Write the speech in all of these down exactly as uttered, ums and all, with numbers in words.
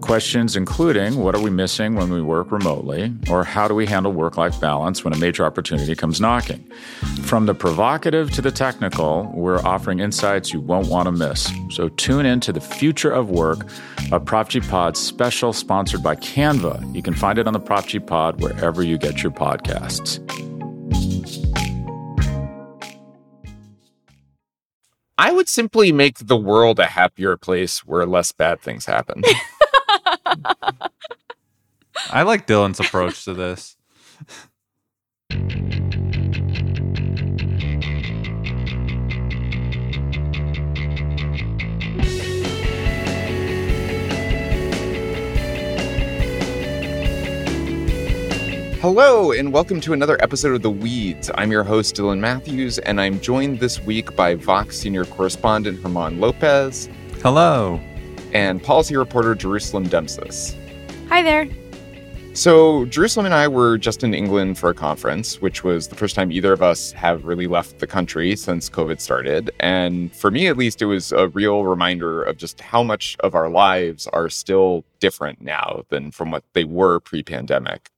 Questions including, what are we missing when we work remotely? Or how do we handle work-life balance when a major opportunity comes knocking? From the provocative to the technical, we're offering insights you won't want to miss. So tune in to The Future of Work, a Prop G Pod special sponsored by Canva. You can find it on the Prop G Pod wherever you get your podcasts. I would simply make the world a happier place where less bad things happen. I like Dylan's approach to this. Hello, and welcome to another episode of The Weeds. I'm your host, Dylan Matthews, and I'm joined this week by Vox senior correspondent German Lopez. Hello. And policy reporter Jerusalem Demsas. Hi there. So Jerusalem and I were just in England for a conference, which was the first time either of us have really left the country since COVID started. And for me, at least, it was a real reminder of just how much of our lives are still different now than from what they were pre-pandemic.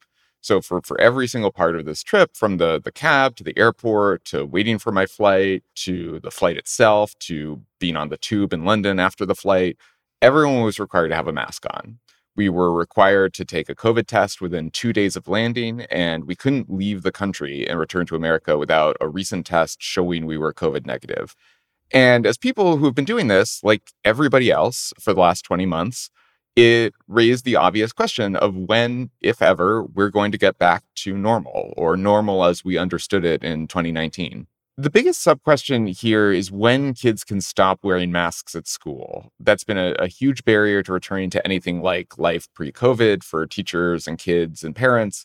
So for, for every single part of this trip, from the, the cab to the airport, to waiting for my flight, to the flight itself, to being on the tube in London after the flight, everyone was required to have a mask on. We were required to take a COVID test within two days of landing, and we couldn't leave the country and return to America without a recent test showing we were COVID negative. And as people who have been doing this, like everybody else for the last twenty months, it raised the obvious question of when, if ever, we're going to get back to normal, or normal as we understood it in twenty nineteen. The biggest sub-question here is when kids can stop wearing masks at school. That's been a, a huge barrier to returning to anything like life pre-COVID for teachers and kids and parents,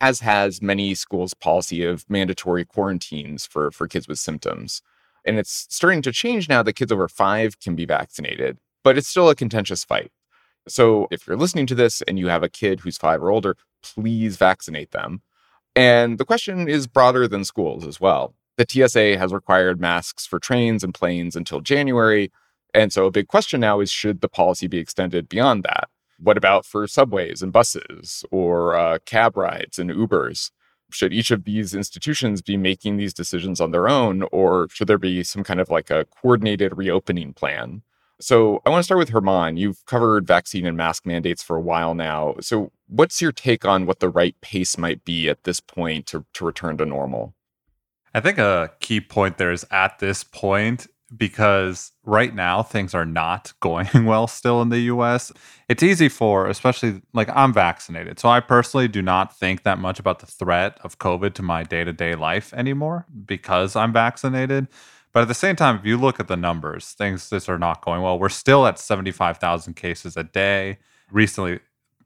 as has many schools' policy of mandatory quarantines for, for kids with symptoms. And it's starting to change now that kids over five can be vaccinated, but it's still a contentious fight. So if you're listening to this and you have a kid who's five or older, please vaccinate them. And the question is broader than schools as well. The T S A has required masks for trains and planes until January. And so a big question now is, should the policy be extended beyond that? What about for subways and buses or uh, cab rides and Ubers? Should each of these institutions be making these decisions on their own, or should there be some kind of like a coordinated reopening plan? So I want to start with German. You've covered vaccine and mask mandates for a while now. So what's your take on what the right pace might be at this point to, to return to normal? I think a key point there is at this point, because right now things are not going well still in the U S. It's easy for, especially like I'm vaccinated. So I personally do not think that much about the threat of COVID to my day-to-day life anymore because I'm vaccinated. But at the same time, if you look at the numbers, things just are not going well. We're still at seventy-five thousand cases a day. Recently,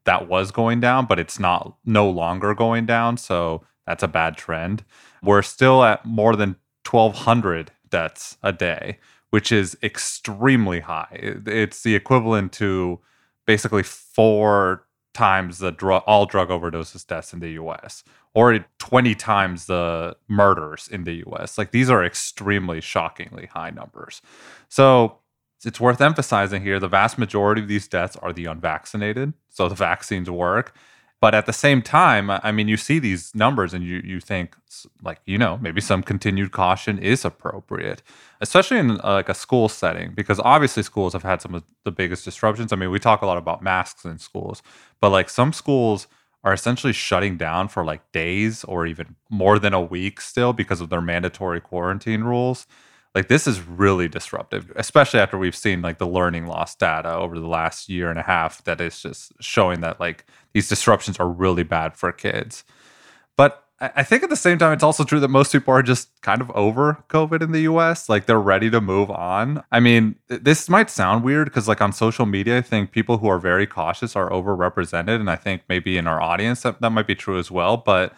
that was going down, but it's not no longer going down. So that's a bad trend. We're still at more than twelve hundred deaths a day, which is extremely high. It's the equivalent to basically four times the dr- all drug overdoses deaths in the U S, or twenty times the murders in the U S. Like, these are extremely shockingly high numbers. So it's worth emphasizing here, the vast majority of these deaths are the unvaccinated. So the vaccines work. But at the same time, I mean, you see these numbers and you you think, like, you know, maybe some continued caution is appropriate, especially in uh, like a school setting, because obviously schools have had some of the biggest disruptions. I mean, we talk a lot about masks in schools, but like some schools are essentially shutting down for like days or even more than a week still because of their mandatory quarantine rules. Like, this is really disruptive, especially after we've seen like the learning loss data over the last year and a half that is just showing that like these disruptions are really bad for kids. But I think at the same time, it's also true that most people are just kind of over COVID in the U S. Like, they're ready to move on. I mean, this might sound weird because like on social media, I think people who are very cautious are overrepresented. And I think maybe in our audience, that, that might be true as well. But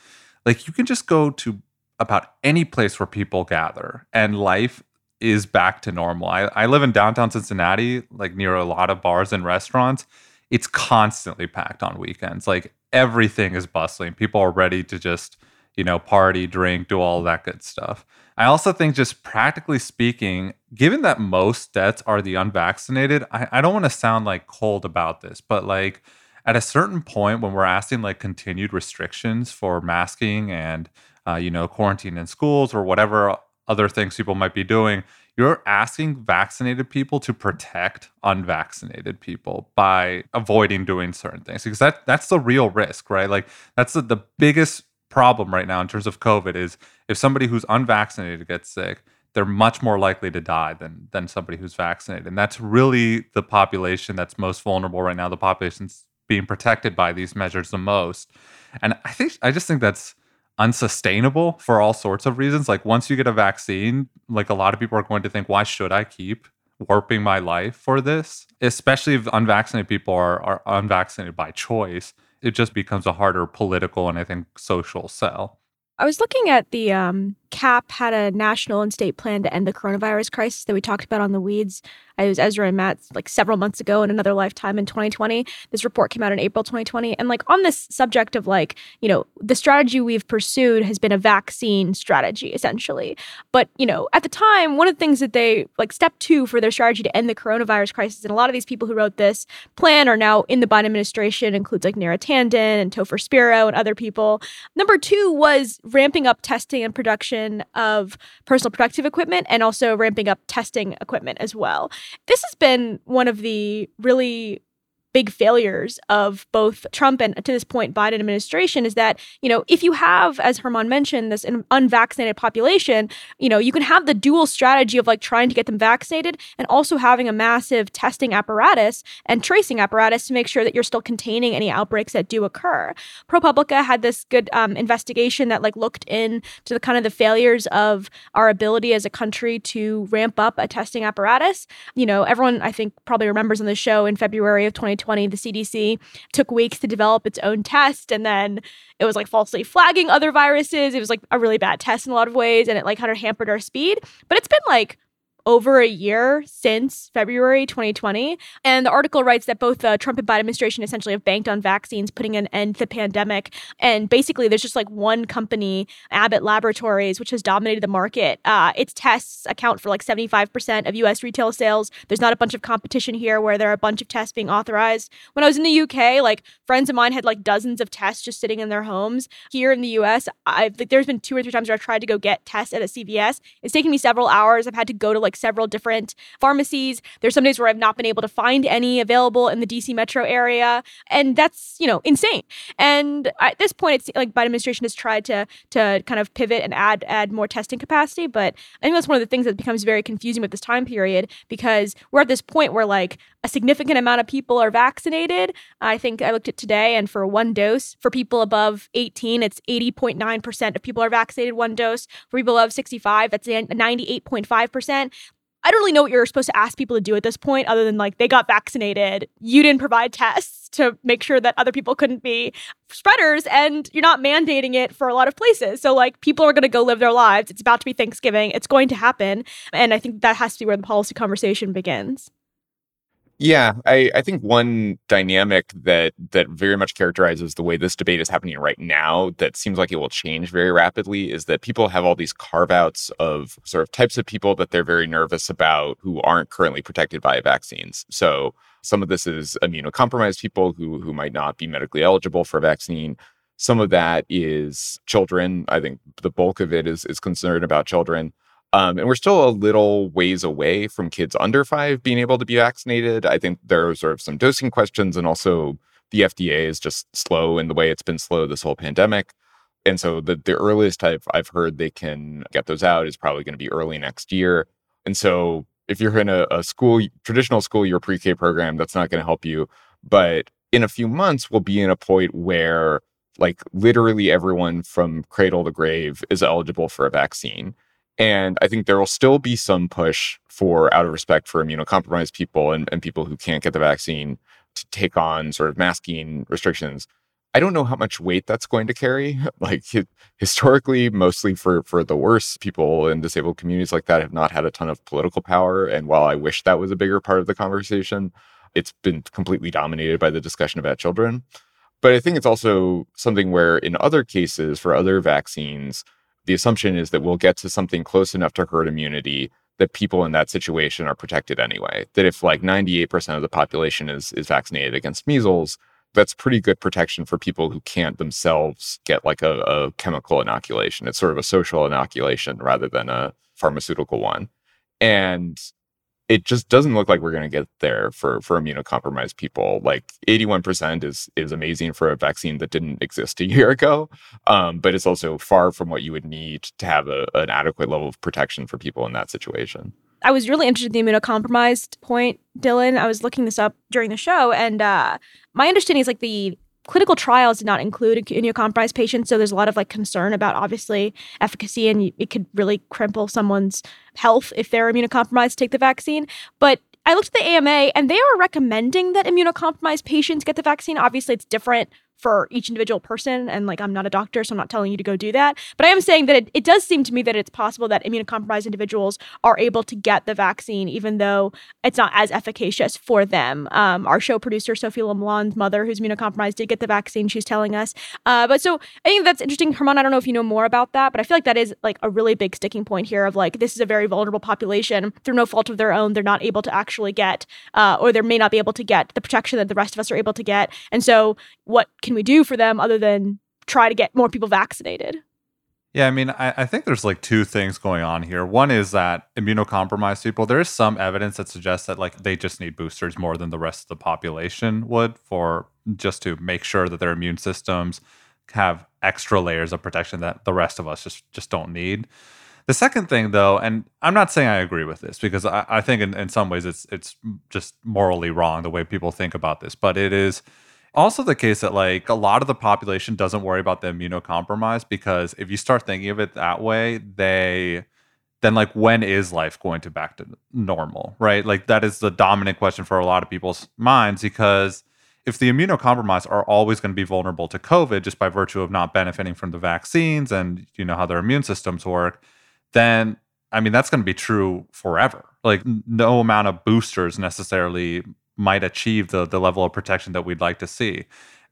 like, you can just go to about any place where people gather and life is back to normal. I, I live in downtown Cincinnati, like near a lot of bars and restaurants. It's constantly packed on weekends. Like, everything is bustling. People are ready to just, you know, party, drink, do all that good stuff. I also think just practically speaking, given that most deaths are the unvaccinated, I, I don't want to sound like cold about this, but like at a certain point when we're asking like continued restrictions for masking and, uh, you know, quarantine in schools or whatever other things people might be doing, you're asking vaccinated people to protect unvaccinated people by avoiding doing certain things. Because that that's the real risk, right? Like, that's the, the biggest problem right now in terms of COVID is if somebody who's unvaccinated gets sick, they're much more likely to die than, than somebody who's vaccinated. And that's really the population that's most vulnerable right now, the population's being protected by these measures the most. And I think I just think that's unsustainable for all sorts of reasons. Like, once you get a vaccine, like a lot of people are going to think, why should I keep warping my life for this? Especially if unvaccinated people are, are unvaccinated by choice, it just becomes a harder political and I think social sell. I was looking at the um, C A P had a national and state plan to end the coronavirus crisis that we talked about on The Weeds. It was Ezra and Matt like several months ago in another lifetime in twenty twenty. This report came out in April twenty twenty. And like on this subject of like, you know, the strategy we've pursued has been a vaccine strategy, essentially. But, you know, at the time, one of the things that they like step two for their strategy to end the coronavirus crisis. And a lot of these people who wrote this plan are now in the Biden administration, includes like Neera Tanden and Topher Spiro and other people. Number two was ramping up testing and production of personal protective equipment and also ramping up testing equipment as well. This has been one of the really big failures of both Trump and, to this point, Biden administration is that, you know, if you have, as Herman mentioned, this unvaccinated population, you know, you can have the dual strategy of like trying to get them vaccinated and also having a massive testing apparatus and tracing apparatus to make sure that you're still containing any outbreaks that do occur. ProPublica had this good um, investigation that like looked into the kind of the failures of our ability as a country to ramp up a testing apparatus. You know, everyone, I think, probably remembers on the show in February of twenty twenty, the C D C took weeks to develop its own test, and then it was like falsely flagging other viruses. It was like a really bad test in a lot of ways, and it like kind of hampered our speed. But it's been like over a year since February twenty twenty. And the article writes that both the Trump and Biden administration essentially have banked on vaccines, putting an end to the pandemic. And basically, there's just like one company, Abbott Laboratories, which has dominated the market. Uh, its tests account for like seventy-five percent of U S retail sales. There's not a bunch of competition here where there are a bunch of tests being authorized. When I was in the U K, like friends of mine had like dozens of tests just sitting in their homes. Here in the U S, I've, like, there's been two or three times where I've tried to go get tests at a C V S. It's taken me several hours. I've had to go to like several different pharmacies. There's some days where I've not been able to find any available in the D C metro area. And that's, you know, insane. And at this point, it's like Biden administration has tried to to kind of pivot and add add more testing capacity. But I think that's one of the things that becomes very confusing with this time period, because we're at this point where like a significant amount of people are vaccinated. I think I looked at today, and for one dose, for people above eighteen, it's eighty point nine percent of people are vaccinated one dose. For people above sixty-five, that's ninety-eight point five percent. I don't really know what you're supposed to ask people to do at this point other than like they got vaccinated. You didn't provide tests to make sure that other people couldn't be spreaders, and you're not mandating it for a lot of places. So like people are going to go live their lives. It's about to be Thanksgiving. It's going to happen. And I think that has to be where the policy conversation begins. Yeah, I, I think one dynamic that that very much characterizes the way this debate is happening right now that seems like it will change very rapidly is that people have all these carve-outs of sort of types of people that they're very nervous about who aren't currently protected by vaccines. So some of this is immunocompromised people who who might not be medically eligible for a vaccine. Some of that is children. I think the bulk of it is is concerned about children. Um, and we're still a little ways away from kids under five being able to be vaccinated. I think there are sort of some dosing questions and also the F D A is just slow in the way it's been slow this whole pandemic. And so the, the earliest I've, I've heard they can get those out is probably going to be early next year. And so if you're in a, a school, traditional school year pre-K program, that's not going to help you. But in a few months, we'll be in a point where like literally everyone from cradle to grave is eligible for a vaccine. And I think there will still be some push for, out of respect for immunocompromised people and, and people who can't get the vaccine, to take on sort of masking restrictions. I don't know how much weight that's going to carry. Like historically, mostly for, for the worse, people in disabled communities like that have not had a ton of political power. And while I wish that was a bigger part of the conversation, it's been completely dominated by the discussion about children. But I think it's also something where in other cases for other vaccines, the assumption is that we'll get to something close enough to herd immunity that people in that situation are protected anyway. That if like ninety-eight percent of the population is is vaccinated against measles, that's pretty good protection for people who can't themselves get like a, a chemical inoculation. It's sort of a social inoculation rather than a pharmaceutical one. And it just doesn't look like we're going to get there for, for immunocompromised people. Like eighty-one percent is is amazing for a vaccine that didn't exist a year ago, um, but it's also far from what you would need to have a, an adequate level of protection for people in that situation. I was really interested in the immunocompromised point, Dylan. I was looking this up during the show, and uh, my understanding is like the clinical trials did not include immunocompromised patients, so there's a lot of like concern about obviously efficacy, and it could really cripple someone's health if they're immunocompromised to take the vaccine. But I looked at the A M A, and they are recommending that immunocompromised patients get the vaccine. Obviously, it's different for each individual person, and like I'm not a doctor, so I'm not telling you to go do that. But I am saying that it, it does seem to me that it's possible that immunocompromised individuals are able to get the vaccine, even though it's not as efficacious for them. Um, our show producer, Sophie LeMlon's mother, who's immunocompromised, did get the vaccine, she's telling us. Uh, but so I think that's interesting. Herman, I don't know if you know more about that, but I feel like that is like a really big sticking point here of like, this is a very vulnerable population. Through no fault of their own, they're not able to actually get, uh, or they may not be able to get the protection that the rest of us are able to get. And so what can we do for them other than try to get more people vaccinated? Yeah, I mean, I, I think there's like two things going on here. One is that immunocompromised people, there is some evidence that suggests that like they just need boosters more than the rest of the population would, for just to make sure that their immune systems have extra layers of protection that the rest of us just, just don't need. The second thing, though, and I'm not saying I agree with this, because I, I think in, in some ways it's it's just morally wrong the way people think about this, but it is also the case that like a lot of the population doesn't worry about the immunocompromised, because if you start thinking of it that way, they then like, when is life going to back to normal, right? Like that is the dominant question for a lot of people's minds, because if the immunocompromised are always going to be vulnerable to COVID just by virtue of not benefiting from the vaccines and you know how their immune systems work, then I mean that's going to be true forever. Like no amount of boosters necessarily might achieve the, the level of protection that we'd like to see.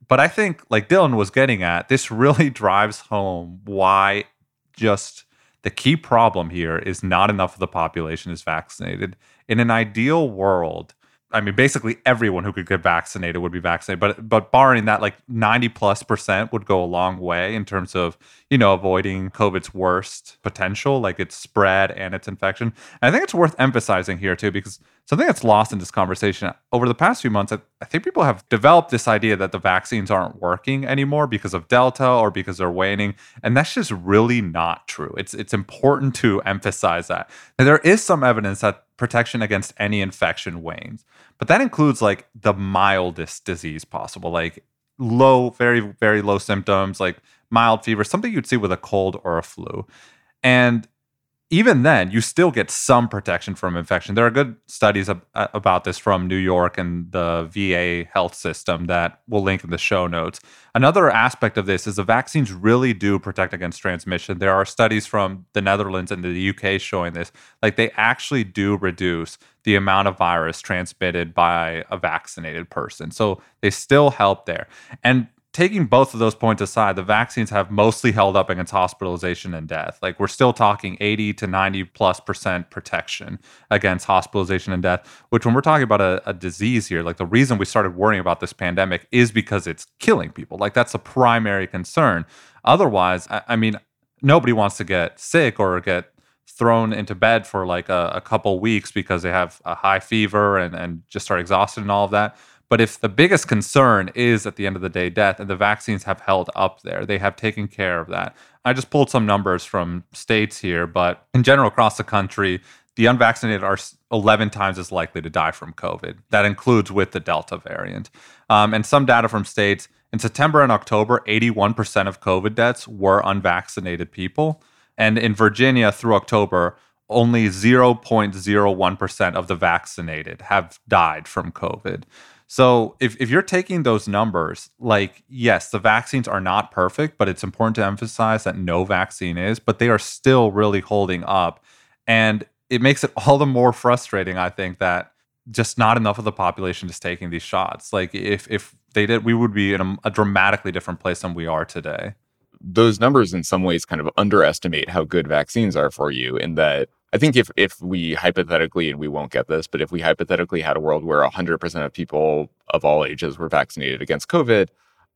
But I think, like Dylan was getting at, this really drives home why just the key problem here is not enough of the population is vaccinated. In an ideal world, I mean, basically everyone who could get vaccinated would be vaccinated. But but barring that, like ninety plus percent would go a long way in terms of, you know, avoiding COVID's worst potential, like its spread and its infection. And I think it's worth emphasizing here, too, because something that's lost in this conversation over the past few months, I, I think people have developed this idea that the vaccines aren't working anymore because of Delta or because they're waning. And that's just really not true. It's, it's important to emphasize that. And there is some evidence that protection against any infection wanes. But that includes like the mildest disease possible, like low, very, very low symptoms, like mild fever, something you'd see with a cold or a flu. And even then, you still get some protection from infection. There are good studies ab- about this from New York and the V A health system that we'll link in the show notes. Another aspect of this is the vaccines really do protect against transmission. There are studies from the Netherlands and the U K showing this. Like they actually do reduce the amount of virus transmitted by a vaccinated person. So they still help there. And taking both of those points aside, the vaccines have mostly held up against hospitalization and death. Like we're still talking eighty to ninety plus percent protection against hospitalization and death, which when we're talking about a, a disease here, like the reason we started worrying about this pandemic is because it's killing people. Like that's a primary concern. Otherwise, I, I mean, nobody wants to get sick or get thrown into bed for like a, a couple weeks because they have a high fever and, and just are exhausted and all of that. But if the biggest concern is, at the end of the day, death, and the vaccines have held up there, they have taken care of that. I just pulled some numbers from states here, but in general, across the country, the unvaccinated are eleven times as likely to die from COVID. That includes with the Delta variant. Um, and some data from states, in September and October, eighty-one percent of COVID deaths were unvaccinated people. And in Virginia through October, only zero point zero one percent of the vaccinated have died from COVID. So if, if you're taking those numbers, like, yes, the vaccines are not perfect, but it's important to emphasize that no vaccine is, but they are still really holding up. And it makes it all the more frustrating, I think, that just not enough of the population is taking these shots. Like, if if they did, we would be in a, a dramatically different place than we are today. Those numbers in some ways kind of underestimate how good vaccines are for you, in that I think if if we hypothetically, and we won't get this, but if we hypothetically had a world where one hundred percent of people of all ages were vaccinated against COVID,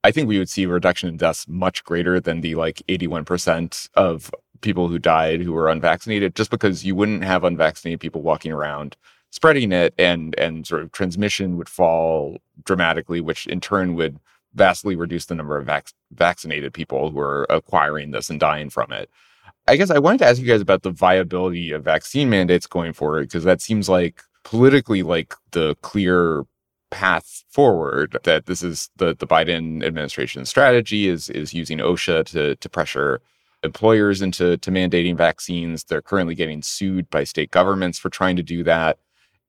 I think we would see a reduction in deaths much greater than the like eighty-one percent of people who died who were unvaccinated, just because you wouldn't have unvaccinated people walking around spreading it, and and sort of transmission would fall dramatically, which in turn would vastly reduce the number of vac- vaccinated people who are acquiring this and dying from it. I guess I wanted to ask you guys about the viability of vaccine mandates going forward, because that seems like politically like the clear path forward, that this is the, the Biden administration's strategy is is using OSHA to to pressure employers into to mandating vaccines. They're currently getting sued by state governments for trying to do that.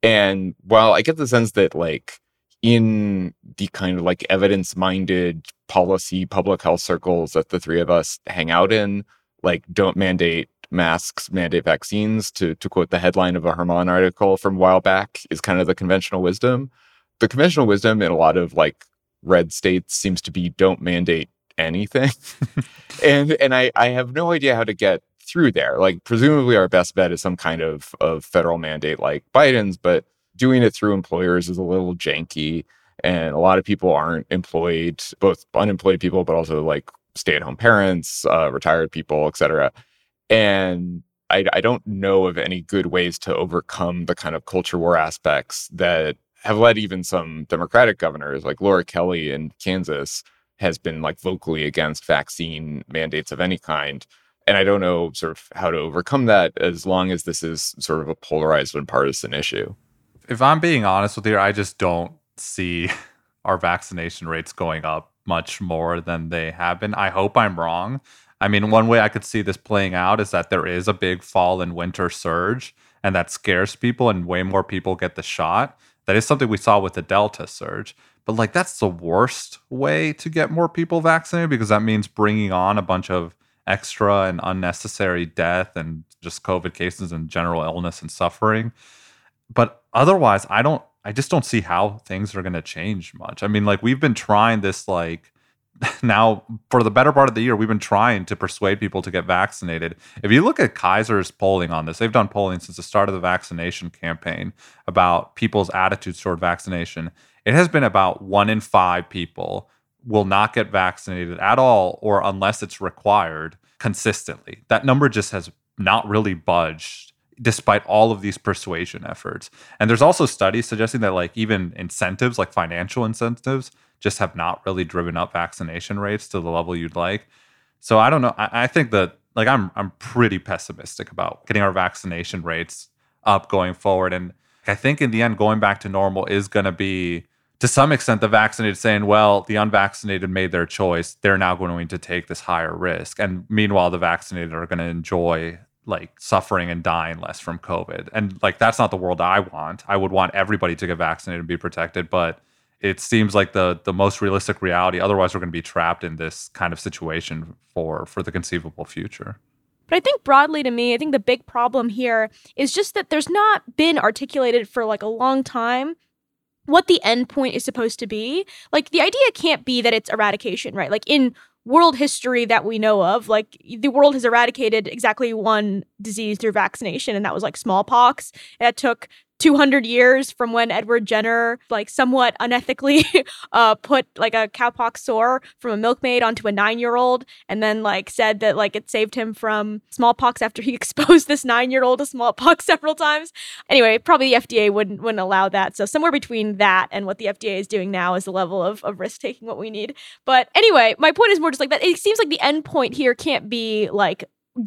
And while I get the sense that like in the kind of like evidence-minded policy public health circles that the three of us hang out in, like, don't mandate masks, mandate vaccines, to to quote the headline of a Herman article from a while back, is kind of the conventional wisdom. The conventional wisdom in a lot of like red states seems to be don't mandate anything. and and I, I have no idea how to get through there. Like, presumably our best bet is some kind of, of federal mandate like Biden's, but doing it through employers is a little janky, and a lot of people aren't employed, both unemployed people, but also like stay-at-home parents, uh, retired people, et cetera. And I, I don't know of any good ways to overcome the kind of culture war aspects that have led even some Democratic governors, like Laura Kelly in Kansas, has been like vocally against vaccine mandates of any kind. And I don't know sort of how to overcome that as long as this is sort of a polarized and partisan issue. If I'm being honest with you, I just don't see our vaccination rates going up much more than they have been. I hope I'm wrong. I mean, one way I could see this playing out is that there is a big fall and winter surge, and that scares people, and way more people get the shot. That is something we saw with the Delta surge. But like, that's the worst way to get more people vaccinated, because that means bringing on a bunch of extra and unnecessary death and just COVID cases and general illness and suffering. But otherwise, I don't, I just don't see how things are going to change much. I mean, like, we've been trying this, like, now for the better part of the year, we've been trying to persuade people to get vaccinated. If you look at Kaiser's polling on this, they've done polling since the start of the vaccination campaign about people's attitudes toward vaccination. It has been about one in five people will not get vaccinated at all, or unless it's required, consistently. That number just has not really budged, despite all of these persuasion efforts. And there's also studies suggesting that, like, even incentives, like financial incentives, just have not really driven up vaccination rates to the level you'd like. So I don't know. I, I think that, like, I'm I'm pretty pessimistic about getting our vaccination rates up going forward. And I think in the end, going back to normal is going to be, to some extent, the vaccinated saying, well, the unvaccinated made their choice. They're now going to take this higher risk. And meanwhile, the vaccinated are going to enjoy like suffering and dying less from COVID. And like, that's not the world I want. I would want everybody to get vaccinated and be protected, but it seems like the the most realistic reality. Otherwise, we're going to be trapped in this kind of situation for for the conceivable future. But I think broadly to me, I think the big problem here is just that there's not been articulated for like a long time what the end point is supposed to be. Like, the idea can't be that it's eradication, right? Like, in world history that we know of, like, the world has eradicated exactly one disease through vaccination, and that was like smallpox. That took two hundred years from when Edward Jenner, like, somewhat unethically uh, put, like, a cowpox sore from a milkmaid onto a nine-year-old and then, like, said that, like, it saved him from smallpox after he exposed this nine-year-old to smallpox several times. Anyway, probably the F D A wouldn't wouldn't allow that. So somewhere between that and what the F D A is doing now is the level of, of risk-taking what we need. But anyway, my point is more just like that. It seems like the end point here can't be, like,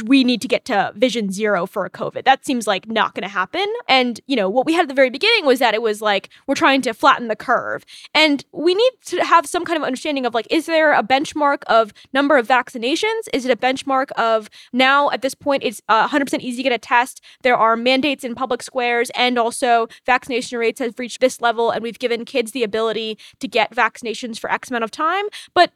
we need to get to vision zero for a COVID. That seems like not going to happen. And, you know, what we had at the very beginning was that it was like, we're trying to flatten the curve. And we need to have some kind of understanding of, like, is there a benchmark of number of vaccinations? Is it a benchmark of now at this point, it's uh, one hundred percent easy to get a test. There are mandates in public squares and also vaccination rates have reached this level. And we've given kids the ability to get vaccinations for X amount of time. But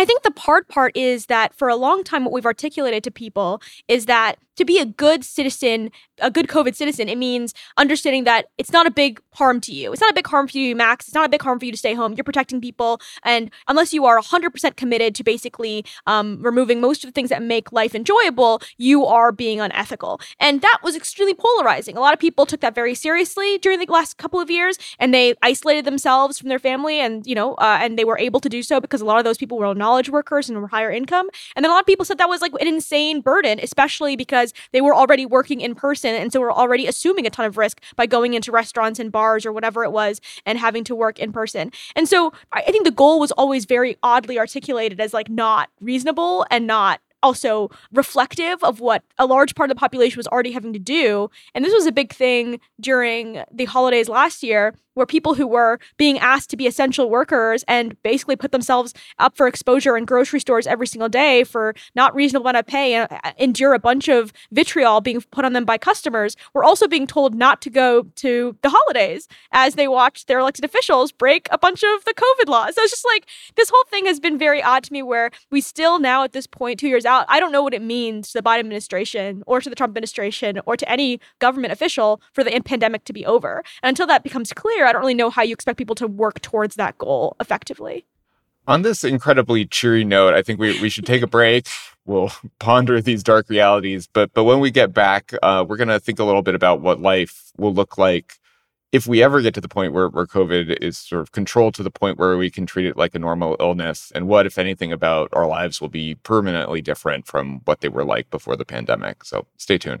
I think the hard part is that for a long time, what we've articulated to people is that to be a good citizen, a good COVID citizen, it means understanding that it's not a big harm to you. It's not a big harm for you, Max. It's not a big harm for you to stay home. You're protecting people. And unless you are one hundred percent committed to basically um, removing most of the things that make life enjoyable, you are being unethical. And that was extremely polarizing. A lot of people took that very seriously during the last couple of years, and they isolated themselves from their family, and, you know, uh, and they were able to do so because a lot of those people were knowledge workers and were higher income. And then a lot of people said that was, like, an insane burden, especially because they were already working in person and so were already assuming a ton of risk by going into restaurants and bars or whatever it was and having to work in person. And so I think the goal was always very oddly articulated as, like, not reasonable and not also reflective of what a large part of the population was already having to do. And this was a big thing during the holidays last year, where people who were being asked to be essential workers and basically put themselves up for exposure in grocery stores every single day for not reasonable amount of pay and endure a bunch of vitriol being put on them by customers were also being told not to go to the holidays as they watched their elected officials break a bunch of the COVID laws. So it's just like this whole thing has been very odd to me, where we still now at this point, two years out, I don't know what it means to the Biden administration or to the Trump administration or to any government official for the pandemic to be over. And until that becomes clear, I don't really know how you expect people to work towards that goal effectively. On this incredibly cheery note, I think we, we should take a break. We'll ponder these dark realities. But but when we get back, uh, we're going to think a little bit about what life will look like if we ever get to the point where, where COVID is sort of controlled to the point where we can treat it like a normal illness. And what, if anything, about our lives will be permanently different from what they were like before the pandemic. So stay tuned.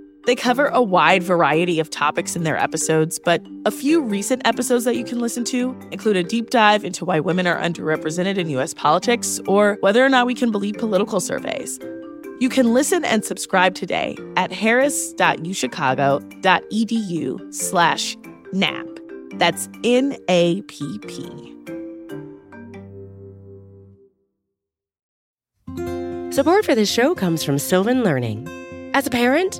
They cover a wide variety of topics in their episodes, but a few recent episodes that you can listen to include a deep dive into why women are underrepresented in U S politics or whether or not we can believe political surveys. You can listen and subscribe today at harris.uchicago.edu slash nap. That's N A P P. Support for this show comes from Sylvan Learning. As a parent,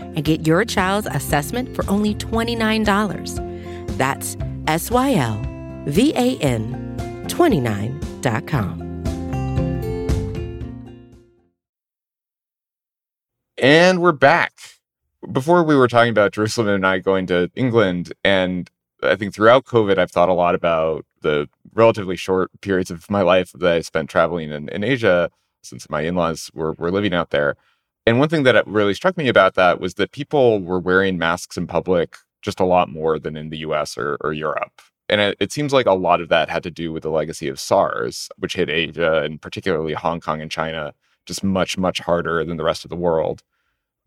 and get your child's assessment for only twenty-nine dollars. That's S Y L V A N twenty-nine dot com. And we're back. Before we were talking about Jerusalem and I going to England, and I think throughout COVID, I've thought a lot about the relatively short periods of my life that I spent traveling in, in Asia, since my in-laws were, were living out there. And one thing that really struck me about that was that people were wearing masks in public just a lot more than in the U S or, or Europe. And it, it seems like a lot of that had to do with the legacy of SARS, which hit Asia and particularly Hong Kong and China just much, much harder than the rest of the world.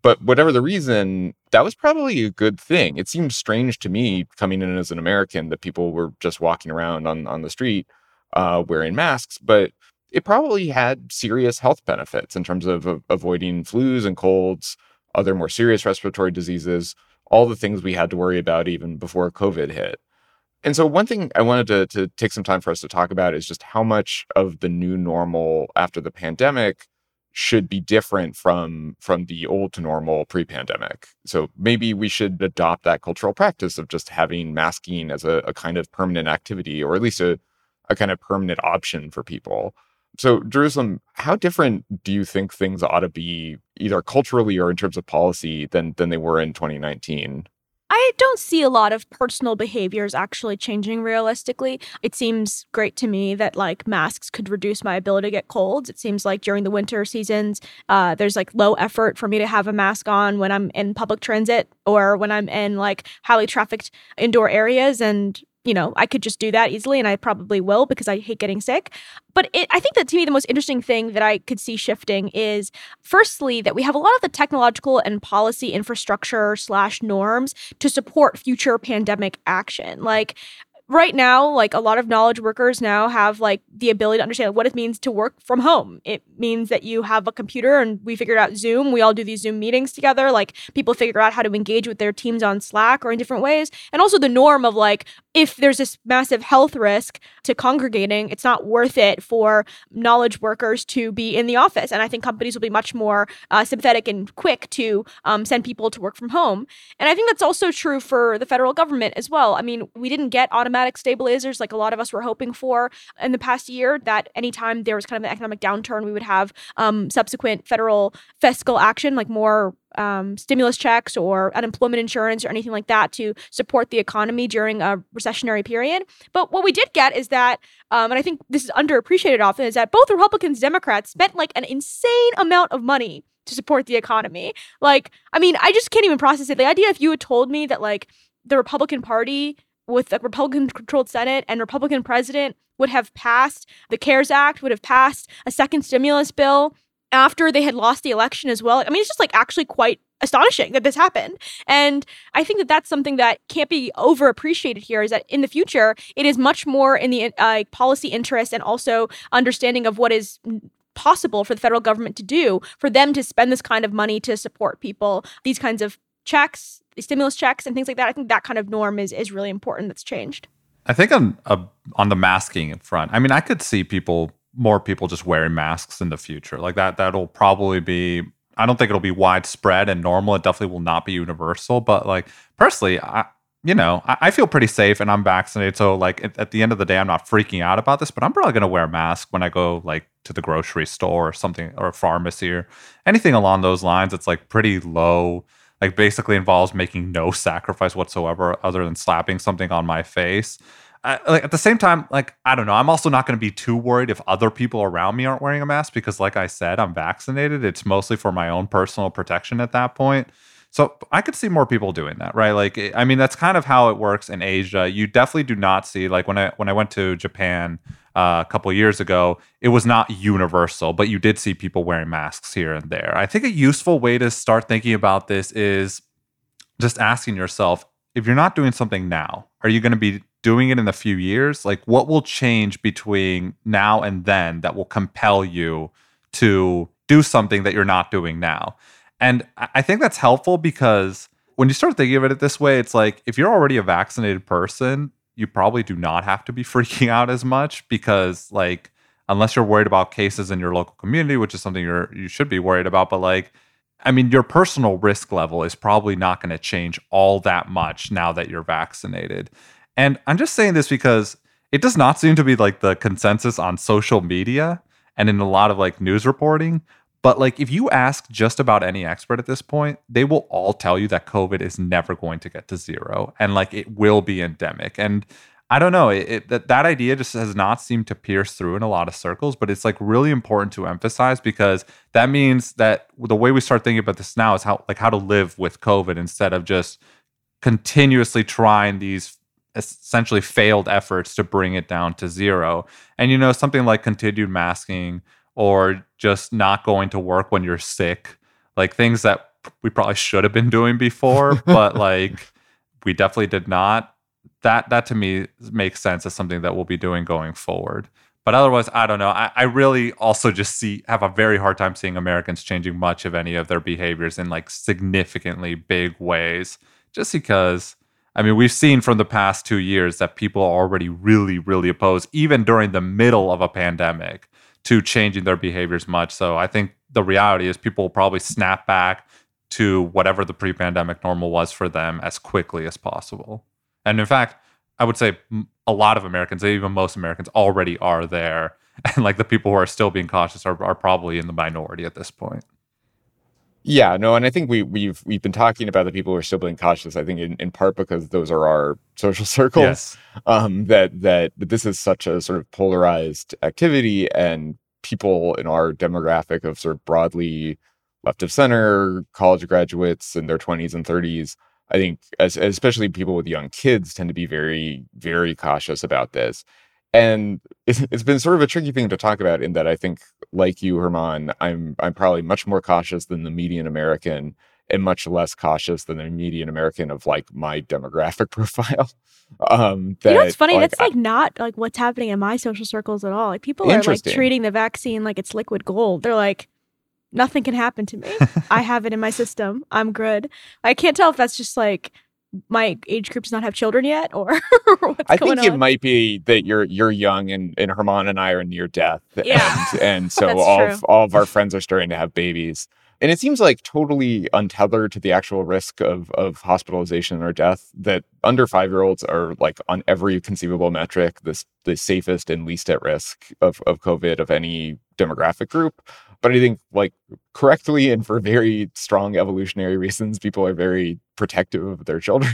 But whatever the reason, that was probably a good thing. It seemed strange to me coming in as an American that people were just walking around on, on the street uh, wearing masks, but it probably had serious health benefits in terms of, of avoiding flus and colds, other more serious respiratory diseases, all the things we had to worry about even before COVID hit. And so one thing I wanted to, to take some time for us to talk about is just how much of the new normal after the pandemic should be different from from the old to normal pre-pandemic. So maybe we should adopt that cultural practice of just having masking as a, a kind of permanent activity, or at least a, a kind of permanent option for people. So Jerusalem, how different do you think things ought to be, either culturally or in terms of policy, than than they were in twenty nineteen? I don't see a lot of personal behaviors actually changing realistically. It seems great to me that, like, masks could reduce my ability to get colds. It seems like during the winter seasons, uh, there's, like, low effort for me to have a mask on when I'm in public transit or when I'm in, like, highly trafficked indoor areas. And, you know, I could just do that easily, and I probably will because I hate getting sick. But it, I think that, to me, the most interesting thing that I could see shifting is, firstly, that we have a lot of the technological and policy infrastructure slash norms to support future pandemic action. Like, right now, like, a lot of knowledge workers now have, like, the ability to understand what it means to work from home. It means that you have a computer, and we figured out Zoom. We all do these Zoom meetings together. Like, people figure out how to engage with their teams on Slack or in different ways. And also the norm of, like, if there's this massive health risk to congregating, it's not worth it for knowledge workers to be in the office. And I think companies will be much more uh, sympathetic and quick to um, send people to work from home. And I think that's also true for the federal government as well. I mean, we didn't get automatic stabilizers like a lot of us were hoping for in the past year, that anytime there was kind of an economic downturn, we would have um, subsequent federal fiscal action, like more um, stimulus checks or unemployment insurance or anything like that to support the economy during a recessionary period. But what we did get is that, um, and I think this is underappreciated often, is that both Republicans and Democrats spent like an insane amount of money to support the economy. Like, I mean, I just can't even process it. The idea, if you had told me that like the Republican Party with a Republican-controlled Senate and Republican president would have passed the CARES Act, would have passed a second stimulus bill after they had lost the election as well. I mean, it's just like actually quite astonishing that this happened. And I think that that's something that can't be overappreciated here, is that in the future, it is much more in the uh, policy interest and also understanding of what is possible for the federal government to do, for them to spend this kind of money to support people, these kinds of checks, stimulus checks and things like that. I think that kind of norm is is really important that's changed. I think on uh, on the masking front, I mean, I could see people, more people just wearing masks in the future. Like that, that'll probably be, I don't think it'll be widespread and normal. It definitely will not be universal. But like personally, I, you know, I, I feel pretty safe and I'm vaccinated. So like at, at the end of the day, I'm not freaking out about this, but I'm probably going to wear a mask when I go like to the grocery store or something, or a pharmacy or anything along those lines. It's like pretty low. Like basically involves making no sacrifice whatsoever other than slapping something on my face. I, like at the same time, like, I don't know. I'm also not going to be too worried if other people around me aren't wearing a mask because like I said, I'm vaccinated. It's mostly for my own personal protection at that point. So I could see more people doing that, right? Like, I mean, that's kind of how it works in Asia. You definitely do not see, like when I when I went to Japan uh, a couple of years ago, it was not universal, but you did see people wearing masks here and there. I think a useful way to start thinking about this is just asking yourself, if you're not doing something now, are you going to be doing it in a few years? Like, what will change between now and then that will compel you to do something that you're not doing now? And I think that's helpful because when you start thinking of it this way, it's like if you're already a vaccinated person, you probably do not have to be freaking out as much because like unless you're worried about cases in your local community, which is something you're you should be worried about. But like, I mean, your personal risk level is probably not going to change all that much now that you're vaccinated. And I'm just saying this because it does not seem to be like the consensus on social media and in a lot of like news reporting. But like if you ask just about any expert at this point, they will all tell you that COVID is never going to get to zero and like it will be endemic. And I don't know, it, it, that, that idea just has not seemed to pierce through in a lot of circles, but it's like really important to emphasize because that means that the way we start thinking about this now is how like how to live with COVID instead of just continuously trying these essentially failed efforts to bring it down to zero. And, you know, something like continued masking or just not going to work when you're sick, like things that we probably should have been doing before, but like we definitely did not. That that to me makes sense as something that we'll be doing going forward. But otherwise, I don't know. I, I really also just see have a very hard time seeing Americans changing much of any of their behaviors in like significantly big ways. Just because, I mean, we've seen from the past two years that people are already really, really opposed, even during the middle of a pandemic, to changing their behaviors much. So I think the reality is people will probably snap back to whatever the pre-pandemic normal was for them as quickly as possible. And in fact, I would say a lot of Americans, even most Americans, already are there. And like the people who are still being cautious are, are probably in the minority at this point. Yeah, no, and I think we, we've we've been talking about the people who are still being cautious, I think in, in part because those are our social circles, yes. um, that, that this is such a sort of polarized activity and people in our demographic of sort of broadly left of center, college graduates in their twenties and thirties, I think as, especially people with young kids tend to be very, very cautious about this. And it's, it's been sort of a tricky thing to talk about in that I think, like you, Herman, I'm I'm probably much more cautious than the median American and much less cautious than the median American of, like, my demographic profile. Um, that, you know what's funny? Like, that's, like, I, not, like, what's happening in my social circles at all. Like, people are, like, treating the vaccine like it's liquid gold. They're like, nothing can happen to me. I have it in my system. I'm good. I can't tell if that's just like my age group does not have children yet or what's I going on. I think it might be that you're you're young and, and Herman and I are near death. Yeah. And, and so all of, all of our friends are starting to have babies. And it seems like totally untethered to the actual risk of, of hospitalization or death that under five-year-olds are like on every conceivable metric, this, the safest and least at risk of, of COVID of any demographic group. But I think, like, correctly and for very strong evolutionary reasons, people are very protective of their children.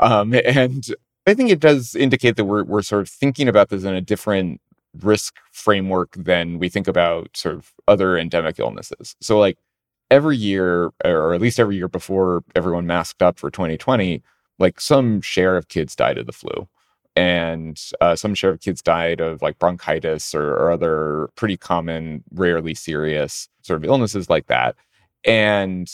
um, and I think it does indicate that we're we're sort of thinking about this in a different risk framework than we think about sort of other endemic illnesses. So, like, every year, or at least every year before everyone masked up for twenty twenty, like, some share of kids died of the flu. And uh, some share of kids died of like bronchitis or, or other pretty common, rarely serious sort of illnesses like that. And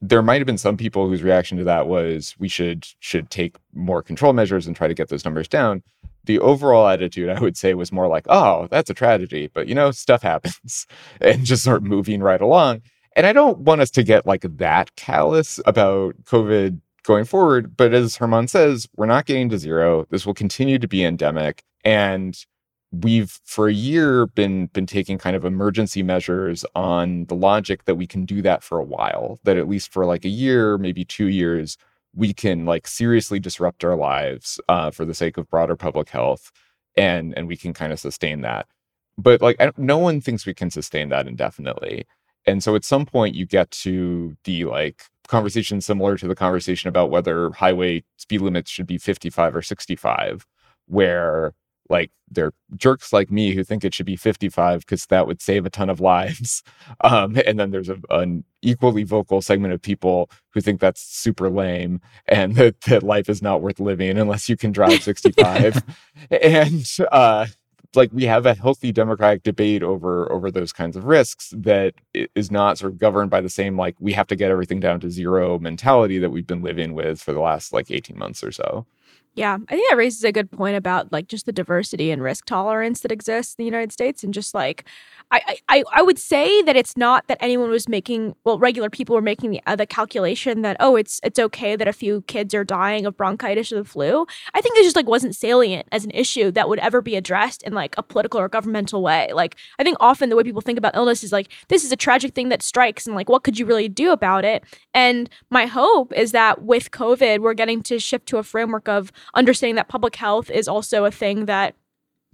there might have been some people whose reaction to that was we should should take more control measures and try to get those numbers down. The overall attitude, I would say, was more like, oh, that's a tragedy, but, you know, stuff happens and just sort of moving right along. And I don't want us to get like that callous about COVID going forward. But as Herman says, we're not getting to zero. This will continue to be endemic. And we've, for a year, been, been taking kind of emergency measures on the logic that we can do that for a while, that at least for like a year, maybe two years, we can like seriously disrupt our lives uh, for the sake of broader public health. And, and we can kind of sustain that. But like, I don't, no one thinks we can sustain that indefinitely. And so at some point you get to the like, conversation similar to the conversation about whether highway speed limits should be fifty-five or sixty-five, where like they're jerks like me who think it should be fifty-five because that would save a ton of lives. Um, and then there's a, an equally vocal segment of people who think that's super lame and that, that life is not worth living unless you can drive sixty-five. And uh, like we have a healthy democratic debate over over those kinds of risks that is not sort of governed by the same, like, we have to get everything down to zero mentality that we've been living with for the last, like, eighteen months or so. Yeah, I think that raises a good point about, like, just the diversity and risk tolerance that exists in the United States. And just, like, I I, I would say that it's not that anyone was making, well, regular people were making the, uh, the calculation that, oh, it's it's okay that a few kids are dying of bronchitis or the flu. I think it just, like, wasn't salient as an issue that would ever be addressed in, like, a political or governmental way. Like, I think often the way people think about illness is, like, this is a tragic thing that strikes and, like, what could you really do about it? And my hope is that with COVID, we're getting to shift to a framework of, of understanding that public health is also a thing that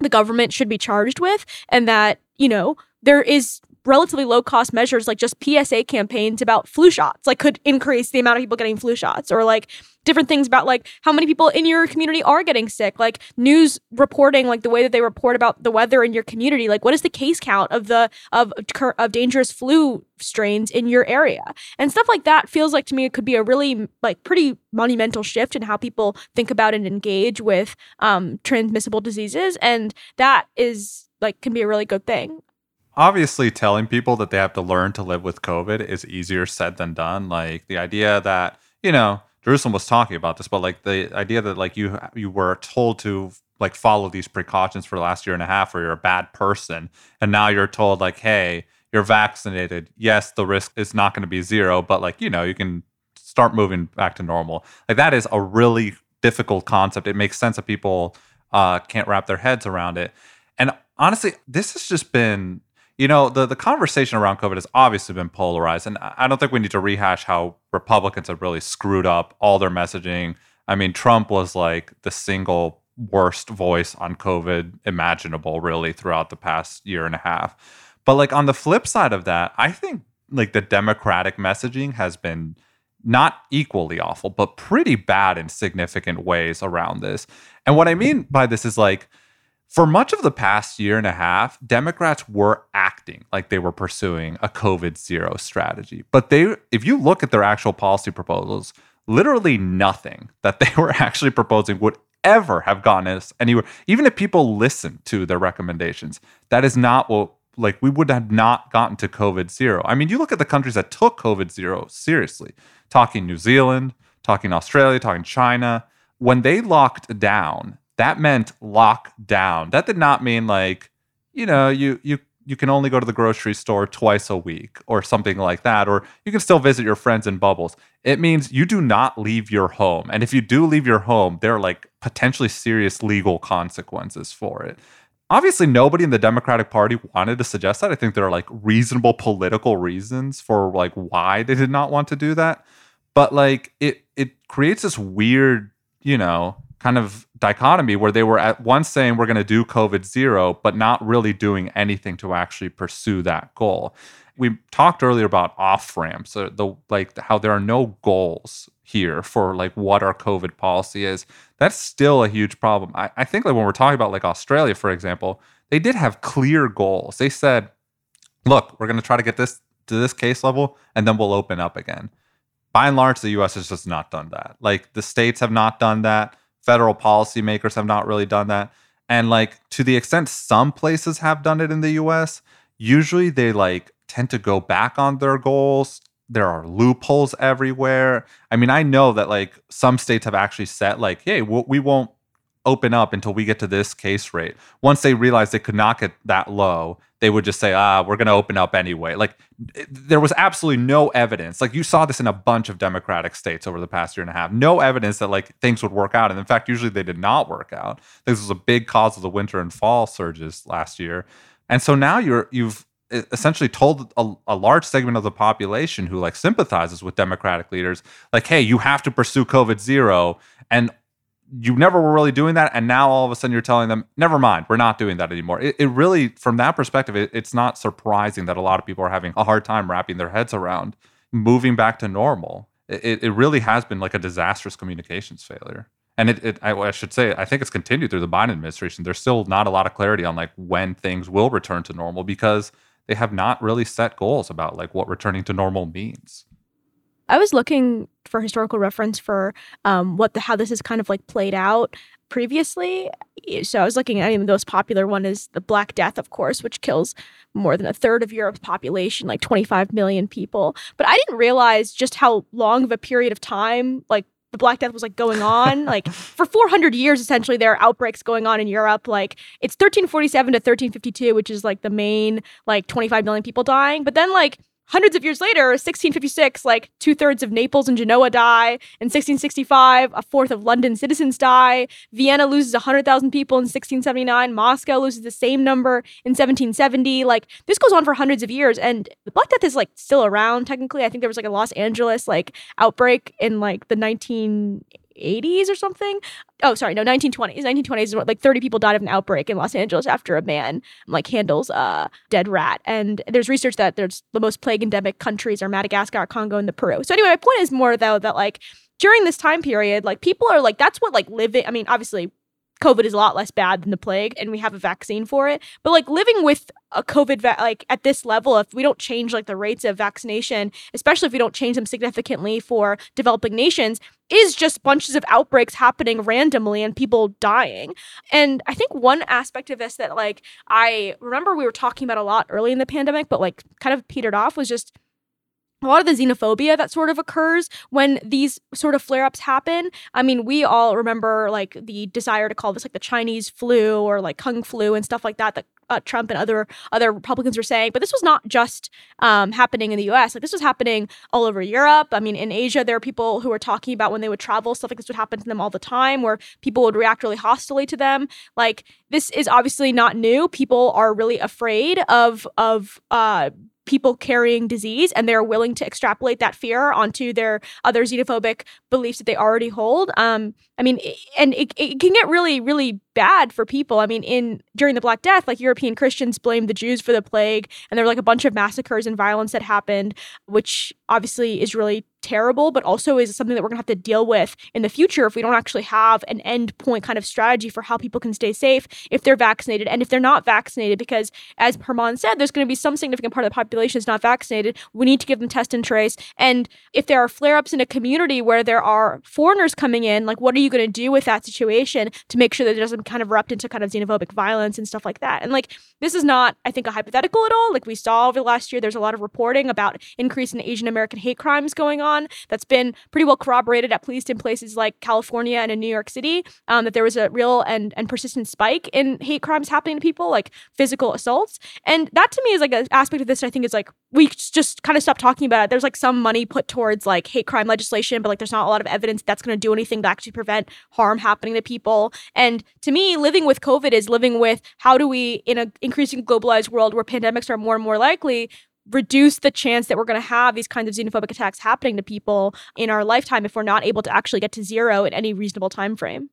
the government should be charged with, and that, you know, there is relatively low-cost measures like just P S A campaigns about flu shots, like, could increase the amount of people getting flu shots, or like different things about like how many people in your community are getting sick, like news reporting, like the way that they report about the weather in your community, like what is the case count of the of of dangerous flu strains in your area, and stuff like that feels like to me it could be a really like pretty monumental shift in how people think about and engage with um, transmissible diseases, and that is like can be a really good thing. Obviously, telling people that they have to learn to live with COVID is easier said than done. Like the idea that, you know, Jerusalem was talking about this, but like the idea that like you you were told to like follow these precautions for the last year and a half or you're a bad person. And now you're told like, hey, you're vaccinated. Yes, the risk is not going to be zero, but like, you know, you can start moving back to normal. Like that is a really difficult concept. It makes sense that people uh, can't wrap their heads around it. And honestly, this has just been... You know, the, the conversation around COVID has obviously been polarized, and I don't think we need to rehash how Republicans have really screwed up all their messaging. I mean, Trump was like the single worst voice on COVID imaginable, really, throughout the past year and a half. But like on the flip side of that, I think like the Democratic messaging has been not equally awful, but pretty bad in significant ways around this. And what I mean by this is like, for much of the past year and a half, Democrats were acting like they were pursuing a COVID zero strategy. But they, if you look at their actual policy proposals, literally nothing that they were actually proposing would ever have gotten us anywhere. Even if people listened to their recommendations, that is not what, like, we would have not gotten to COVID zero. I mean, you look at the countries that took COVID zero seriously, talking New Zealand, talking Australia, talking China, when they locked down, that meant lock down. That did not mean like, you know, you you you can only go to the grocery store twice a week or something like that, or you can still visit your friends in bubbles. It means you do not leave your home. And if you do leave your home, there are like potentially serious legal consequences for it. Obviously, nobody in the Democratic Party wanted to suggest that. I think there are like reasonable political reasons for like why they did not want to do that. But like it it creates this weird, you know, kind of dichotomy where they were at once saying we're going to do COVID zero, but not really doing anything to actually pursue that goal. We talked earlier about off-ramps, the like how there are no goals here for like what our COVID policy is. That's still a huge problem. I, I think like when we're talking about like Australia, for example, they did have clear goals. They said, look, we're going to try to get this to this case level, and then we'll open up again. By and large, the U S has just not done that. Like the states have not done that. Federal policymakers have not really done that. And like to the extent some places have done it in the U S, usually they like tend to go back on their goals. There are loopholes everywhere. I mean, I know that like some states have actually set like, hey, we won't open up until we get to this case rate. Once they realized they could not get that low, they would just say, ah, we're going to open up anyway. Like there was absolutely no evidence. Like you saw this in a bunch of Democratic states over the past year and a half. No evidence that like things would work out. And in fact, usually they did not work out. This was a big cause of the winter and fall surges last year. And so now you're, you've essentially told a, a large segment of the population who like sympathizes with Democratic leaders, like, hey, you have to pursue COVID zero. And you never were really doing that, and now all of a sudden you're telling them, never mind, we're not doing that anymore. It, it really, from that perspective, it, it's not surprising that a lot of people are having a hard time wrapping their heads around moving back to normal. It, it really has been like a disastrous communications failure. And it, it I, I should say, I think it's continued through the Biden administration. There's still not a lot of clarity on like when things will return to normal because they have not really set goals about like what returning to normal means. I was looking for historical reference for um, what the, how this is kind of like played out previously. So I was looking at, I mean, the most popular one is the Black Death, of course, which kills more than a third of Europe's population, like twenty-five million people. But I didn't realize just how long of a period of time, like, the Black Death was like going on like for four hundred years, essentially. There are outbreaks going on in Europe. Like it's thirteen forty-seven to thirteen fifty-two, which is like the main like twenty-five million people dying. But then like hundreds of years later, sixteen fifty-six, like two-thirds of Naples and Genoa die. In sixteen sixty-five, a fourth of London citizens die. Vienna loses one hundred thousand people in sixteen seventy-nine. Moscow loses the same number in seventeen seventy. Like, this goes on for hundreds of years. And the Black Death is, like, still around, technically. I think there was, like, a Los Angeles, like, outbreak in, like, the 19... eighties or something. Oh, sorry, no, nineteen twenties. nineteen twenties is what, like thirty people died of an outbreak in Los Angeles after a man like handles a dead rat. And there's research that there's the most plague endemic countries are Madagascar, Congo, and the Peru. So anyway, my point is more though that like during this time period, like people are like, that's what like living, I mean, obviously COVID is a lot less bad than the plague and we have a vaccine for it. But like living with a COVID, va- like at this level, if we don't change like the rates of vaccination, especially if we don't change them significantly for developing nations, is just bunches of outbreaks happening randomly and people dying. And I think one aspect of this that like, I remember we were talking about a lot early in the pandemic, but like kind of petered off was just a lot of the xenophobia that sort of occurs when these sort of flare-ups happen. I mean, we all remember like the desire to call this like the Chinese flu or like Kung flu and stuff like that that uh, Trump and other other Republicans were saying. But this was not just um, happening in the U S. Like this was happening all over Europe. I mean, in Asia, there are people who were talking about when they would travel, stuff like this would happen to them all the time where people would react really hostilely to them. Like this is obviously not new. People are really afraid of of uh people carrying disease, and they're willing to extrapolate that fear onto their other xenophobic beliefs that they already hold. Um, I mean, it, and it, it can get really, really bad for people. I mean, in during the Black Death, like European Christians blamed the Jews for the plague, and there were like a bunch of massacres and violence that happened, which obviously is really terrible, but also is something that we're going to have to deal with in the future if we don't actually have an end point kind of strategy for how people can stay safe if they're vaccinated and if they're not vaccinated. Because as Herman said, there's going to be some significant part of the population that's not vaccinated. We need to give them test and trace. And if there are flare-ups in a community where there are foreigners coming in, like what are you going to do with that situation to make sure that it doesn't kind of erupt into kind of xenophobic violence and stuff like that? And like this is not, I think, a hypothetical at all. Like we saw over the last year, there's a lot of reporting about increase in Asian American hate crimes going on. That's been pretty well corroborated, at least in places like California and in New York City, um, that there was a real and, and persistent spike in hate crimes happening to people, like physical assaults. And that to me is like an aspect of this. I think is like, we just kind of stopped talking about it. There's like some money put towards like hate crime legislation, but like there's not a lot of evidence that's going to do anything to actually prevent harm happening to people. And to me, living with COVID is living with how do we, in an increasingly globalized world where pandemics are more and more likely, reduce the chance that we're going to have these kinds of xenophobic attacks happening to people in our lifetime if we're not able to actually get to zero in any reasonable time frame.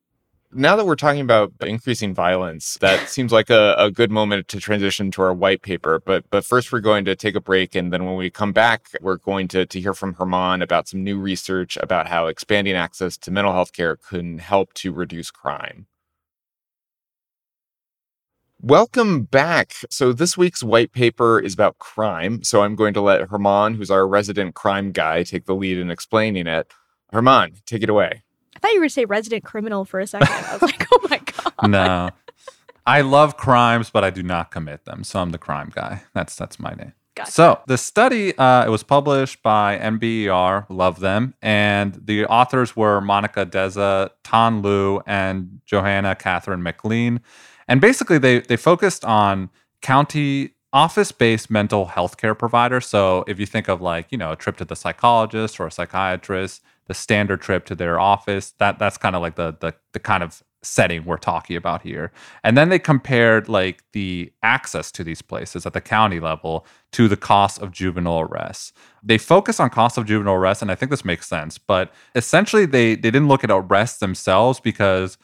Now that we're talking about increasing violence, that seems like a, a good moment to transition to our white paper. But but first, we're going to take a break. And then when we come back, we're going to, to hear from Herman about some new research about how expanding access to mental health care can help to reduce crime. Welcome back. So this week's white paper is about crime. So I'm going to let Herman, who's our resident crime guy, take the lead in explaining it. Herman, take it away. I thought you were going to say resident criminal for a second. I was like, oh my God. No. I love crimes, but I do not commit them. So I'm the crime guy. That's that's my name. Gotcha. So the study, uh, it was published by N B E R, love them. And the authors were Monica Deza, Tan Lu, and Johanna Catherine McLean. And basically, they they focused on county office-based mental health care providers. So if you think of like, you know, a trip to the psychologist or a psychiatrist, the standard trip to their office, that that's kind of like the, the the kind of setting we're talking about here. And then they compared like the access to these places at the county level to the cost of juvenile arrests. They focus on cost of juvenile arrests, and I think this makes sense. But essentially, they they didn't look at arrests themselves because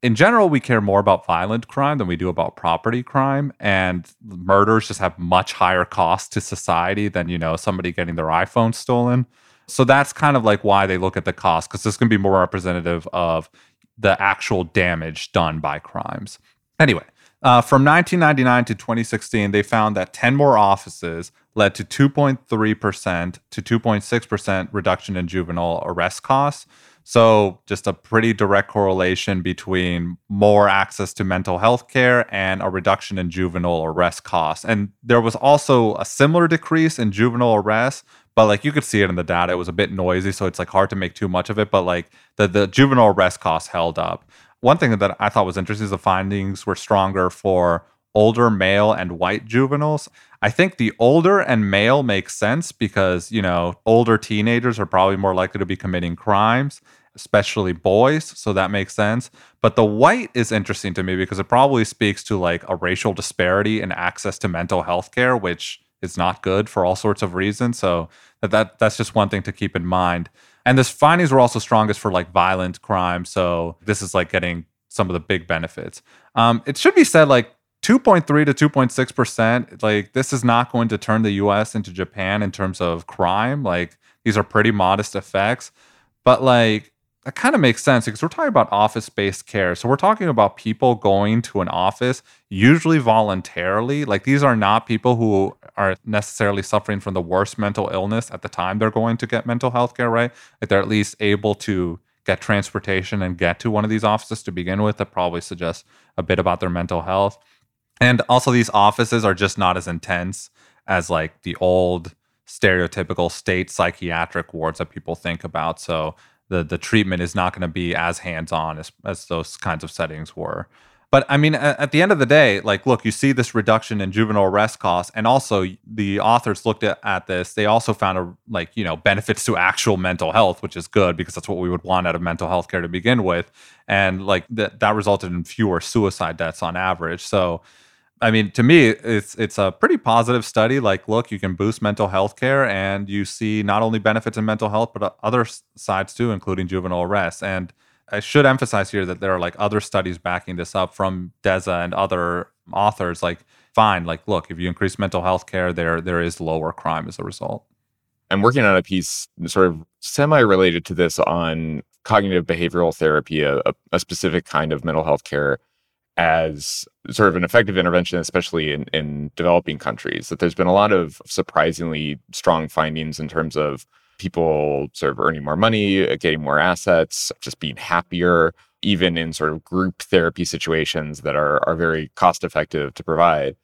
in general, we care more about violent crime than we do about property crime, and murders just have much higher costs to society than, you know, somebody getting their iPhone stolen. So that's kind of like why they look at the cost, because this can be more representative of the actual damage done by crimes. Anyway, uh, from nineteen ninety-nine to twenty sixteen, they found that ten more offices led to two point three percent to two point six percent reduction in juvenile arrest costs. So just a pretty direct correlation between more access to mental health care and a reduction in juvenile arrest costs. And there was also a similar decrease in juvenile arrests, but like you could see it in the data. It was a bit noisy, so it's like hard to make too much of it. But like the, the juvenile arrest costs held up. One thing that I thought was interesting is the findings were stronger for older male and white juveniles. I think the older and male makes sense because, you know, older teenagers are probably more likely to be committing crimes, especially boys. So that makes sense. But the white is interesting to me because it probably speaks to like a racial disparity in access to mental health care, which is not good for all sorts of reasons. So that, that that's just one thing to keep in mind. And the findings were also strongest for like violent crime. So this is like getting some of the big benefits. Um, it should be said like two point three to two point six percent, like this is not going to turn the U S into Japan in terms of crime. Like these are pretty modest effects, but like that kind of makes sense because we're talking about office-based care. So we're talking about people going to an office, usually voluntarily. Like these are not people who are necessarily suffering from the worst mental illness at the time they're going to get mental health care, right? Like they're at least able to get transportation and get to one of these offices to begin with. That probably suggests a bit about their mental health. And also these offices are just not as intense as like the old stereotypical state psychiatric wards that people think about. So the the treatment is not going to be as hands-on as, as those kinds of settings were. But I mean, at, at the end of the day, like, look, you see this reduction in juvenile arrest costs. And also the authors looked at, at this. They also found, a, like, you know, benefits to actual mental health, which is good because that's what we would want out of mental health care to begin with. And like th- that resulted in fewer suicide deaths on average. So I mean, to me, it's it's a pretty positive study. Like, look, you can boost mental health care and you see not only benefits in mental health, but other sides too, including juvenile arrest. And I should emphasize here that there are like other studies backing this up from Deza and other authors. Like, fine, like, look, if you increase mental health care, there there is lower crime as a result. I'm working on a piece sort of semi-related to this on cognitive behavioral therapy, a, a specific kind of mental health care, as sort of an effective intervention, especially in, in developing countries, that there's been a lot of surprisingly strong findings in terms of people sort of earning more money, getting more assets, just being happier, even in sort of group therapy situations that are, are very cost effective to provide.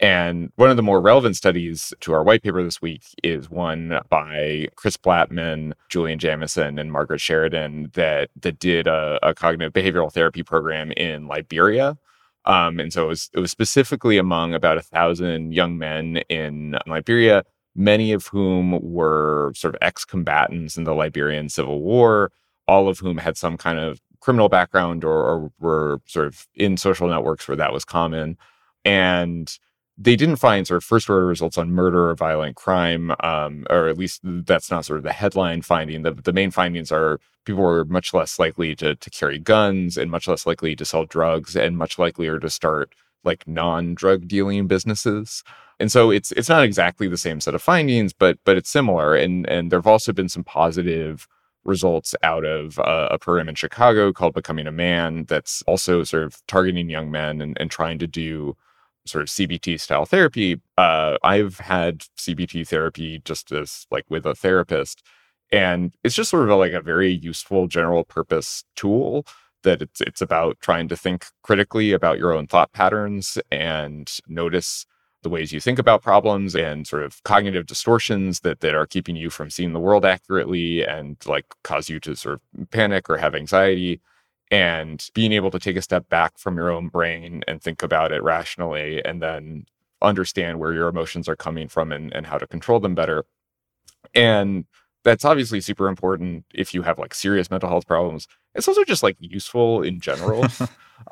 And one of the more relevant studies to our white paper this week is one by Chris Blattman, Julian Jamison, and Margaret Sheridan that that did a, a cognitive behavioral therapy program in Liberia. Um, and so it was, it was specifically among about a thousand young men in Liberia, many of whom were sort of ex-combatants in the Liberian Civil War, all of whom had some kind of criminal background or, or were sort of in social networks where that was common. And they didn't find sort of first order results on murder or violent crime, um, or at least that's not sort of the headline finding. The, the main findings are people were much less likely to, to carry guns and much less likely to sell drugs and much likelier to start like non-drug dealing businesses. And so it's it's not exactly the same set of findings, but but it's similar. And, and there have also been some positive results out of uh, a program in Chicago called Becoming a Man that's also sort of targeting young men and, and trying to do sort of C B T style therapy. Uh, I've had C B T therapy just as like with a therapist, and it's just sort of a, like a very useful general purpose tool that it's it's about trying to think critically about your own thought patterns and notice the ways you think about problems and sort of cognitive distortions that, that are keeping you from seeing the world accurately and like cause you to sort of panic or have anxiety. And being able to take a step back from your own brain and think about it rationally and then understand where your emotions are coming from and, and how to control them better. And that's obviously super important if you have like serious mental health problems. It's also just like useful in general.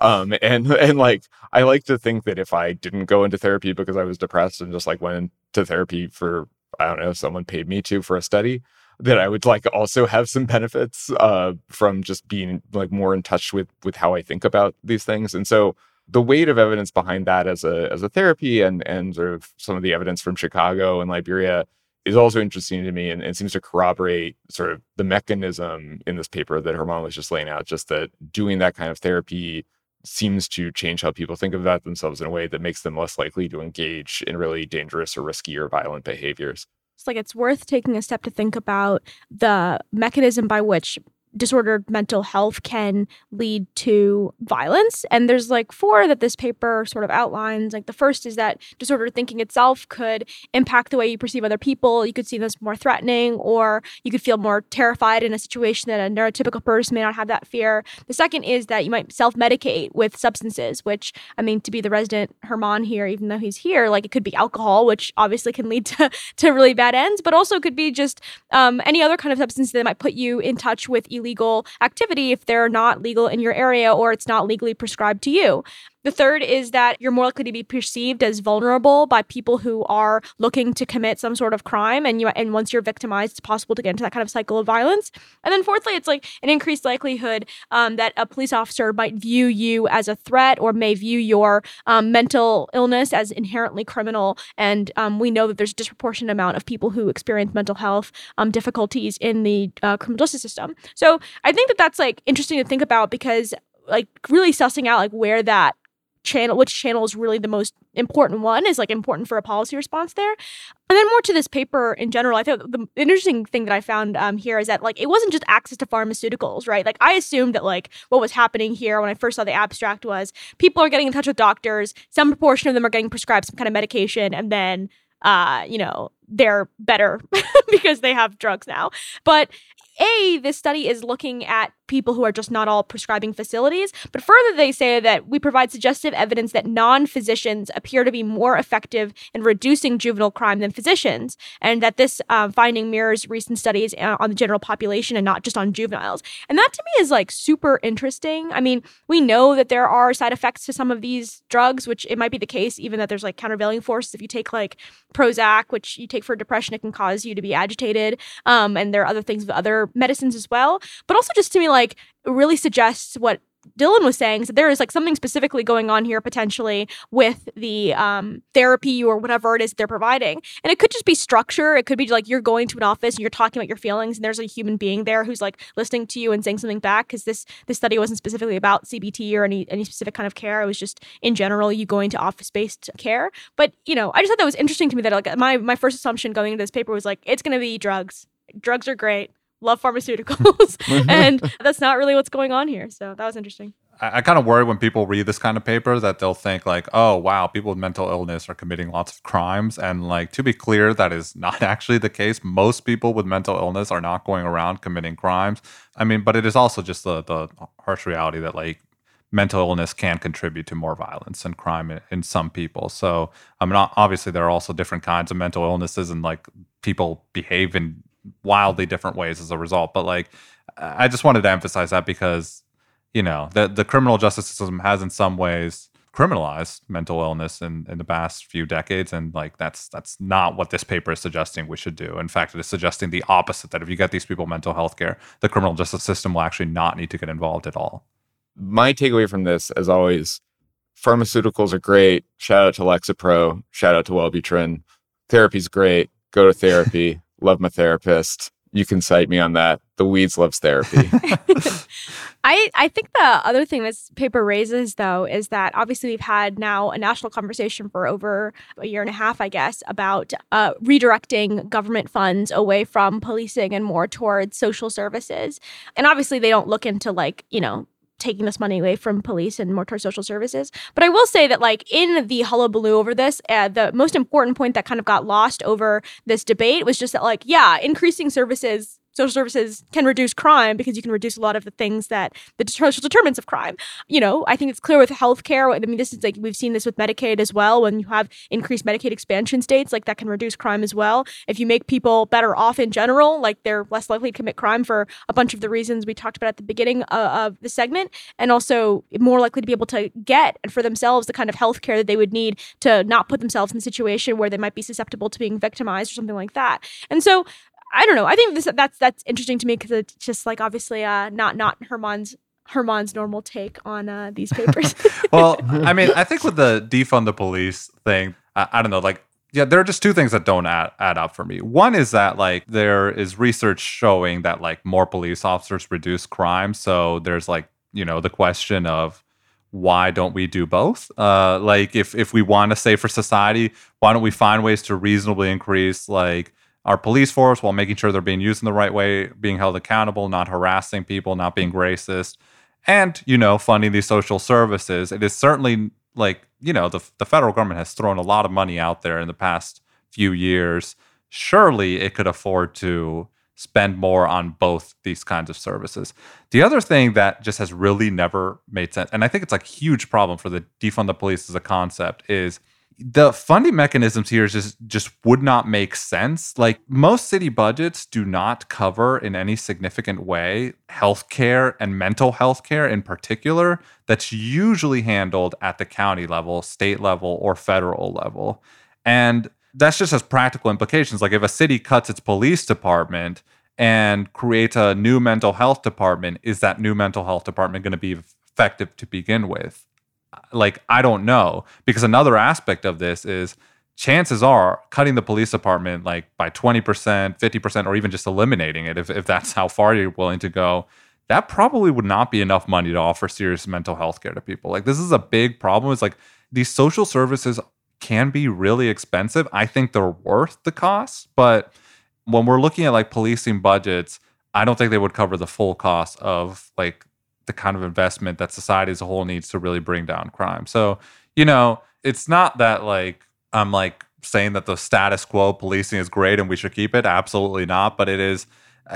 um, and and like, I like to think that if I didn't go into therapy because I was depressed and just like went into therapy for, I don't know, someone paid me to for a study, that I would like also have some benefits uh, from just being like more in touch with with how I think about these things. And so the weight of evidence behind that as a as a therapy and and sort of some of the evidence from Chicago and Liberia is also interesting to me, and, and seems to corroborate sort of the mechanism in this paper that Herman was just laying out, just that doing that kind of therapy seems to change how people think about themselves in a way that makes them less likely to engage in really dangerous or risky or violent behaviors. It's like it's worth taking a step to think about the mechanism by which disordered mental health can lead to violence. And there's like four that this paper sort of outlines. Like the first is that disordered thinking itself could impact the way you perceive other people. You could see them as more threatening, or you could feel more terrified in a situation that a neurotypical person may not have that fear. The second is that you might self-medicate with substances, which, I mean, to be the resident Herman here, even though he's here, like it could be alcohol, which obviously can lead to, to really bad ends, but also could be just um, any other kind of substance that might put you in touch with illegal activity if they're not legal in your area or it's not legally prescribed to you. The third is that you're more likely to be perceived as vulnerable by people who are looking to commit some sort of crime. And you, and once you're victimized, it's possible to get into that kind of cycle of violence. And then fourthly, it's like an increased likelihood um, that a police officer might view you as a threat or may view your um, mental illness as inherently criminal. And um, we know that there's a disproportionate amount of people who experience mental health um, difficulties in the uh, criminal justice system. So I think that that's like interesting to think about, because like really sussing out like where that channel, which channel is really the most important one, is like important for a policy response there. And then more to this paper in general, I think the interesting thing that I found um, here is that like it wasn't just access to pharmaceuticals, right? Like I assumed that like what was happening here when I first saw the abstract was people are getting in touch with doctors, some proportion of them are getting prescribed some kind of medication, and then uh, you know, they're better because they have drugs now. But A, this study is looking at people who are just not all prescribing facilities. But further, they say that we provide suggestive evidence that non-physicians appear to be more effective in reducing juvenile crime than physicians, and that this uh, finding mirrors recent studies on the general population and not just on juveniles. And that to me is like super interesting. I mean, we know that there are side effects to some of these drugs, which it might be the case even that there's like countervailing forces. If you take like Prozac, which you take for depression, it can cause you to be agitated. Um, and there are other things with other medicines as well. But also just to me, like, it really suggests what Dylan was saying, is that there is like something specifically going on here potentially with the um, therapy or whatever it is they're providing. And it could just be structure. It could be like you're going to an office and you're talking about your feelings and there's a human being there who's like listening to you and saying something back, because this this study wasn't specifically about C B T or any, any specific kind of care. It was just in general you going to office-based care. But, you know, I just thought that was interesting to me, that like my, my first assumption going into this paper was like, it's going to be drugs. Drugs are great. Love pharmaceuticals. And that's not really what's going on here. So that was interesting. I, I kind of worry when people read this kind of paper that they'll think like, oh, wow, people with mental illness are committing lots of crimes. And like, to be clear, that is not actually the case. Most people with mental illness are not going around committing crimes. I mean, but it is also just the, the harsh reality that like mental illness can contribute to more violence and crime in, in some people. So I mean, obviously there are also different kinds of mental illnesses, and like people behave in wildly different ways as a result. But like, I just wanted to emphasize that because, you know, the, the criminal justice system has in some ways criminalized mental illness in, in the past few decades. And like, that's that's not what this paper is suggesting we should do. In fact, it is suggesting the opposite, that if you get these people mental health care, the criminal justice system will actually not need to get involved at all. My takeaway from this, as always, pharmaceuticals are great. Shout out to Lexapro. Shout out to Wellbutrin. Therapy's great. Go to therapy. Love my therapist. You can cite me on that. The Weeds loves therapy. I, I think the other thing this paper raises, though, is that obviously we've had now a national conversation for over a year and a half, I guess, about uh, redirecting government funds away from policing and more towards social services. And obviously they don't look into, like, you know, taking this money away from police and more towards social services. But I will say that, like, in the hullabaloo over this, uh, the most important point that kind of got lost over this debate was just that, like, yeah, increasing services, social services, can reduce crime because you can reduce a lot of the things that the social determinants of crime. You know, I think it's clear with healthcare. I mean, this is like, we've seen this with Medicaid as well. When you have increased Medicaid expansion states, like, that can reduce crime as well. If you make people better off in general, like, they're less likely to commit crime for a bunch of the reasons we talked about at the beginning of, of the segment, and also more likely to be able to get for themselves the kind of healthcare that they would need to not put themselves in a situation where they might be susceptible to being victimized or something like that. And so, I don't know. I think this that's that's interesting to me, because it's just like obviously uh, not not Herman's Herman's normal take on uh, these papers. Well, I mean, I think with the defund the police thing, I, I don't know. Like, yeah, there are just two things that don't add, add up for me. One is that, like, there is research showing that, like, more police officers reduce crime. So there's, like, you know, the question of, why don't we do both? Uh, like, if if we want a safer society, why don't we find ways to reasonably increase, like, our police force while making sure they're being used in the right way, being held accountable, not harassing people, not being racist, and, you know, funding these social services. It is certainly, like, you know, the, the federal government has thrown a lot of money out there in the past few years. Surely it could afford to spend more on both these kinds of services. The other thing that just has really never made sense, and I think it's a huge problem for the defund the police as a concept, is the funding mechanisms here just, just would not make sense. Like, most city budgets do not cover in any significant way healthcare and mental health care in particular. That's usually handled at the county level, state level, or federal level. And that's just has practical implications. Like, if a city cuts its police department and creates a new mental health department, is that new mental health department going to be effective to begin with? Like, I don't know. Because another aspect of this is chances are cutting the police department like by twenty percent, fifty percent, or even just eliminating it, if, if that's how far you're willing to go, that probably would not be enough money to offer serious mental health care to people. Like, this is a big problem. It's like these social services can be really expensive. I think they're worth the cost. But when we're looking at like policing budgets, I don't think they would cover the full cost of like the kind of investment that society as a whole needs to really bring down crime. So, you know, it's not that like I'm like saying that the status quo policing is great and we should keep it. Absolutely not. But it is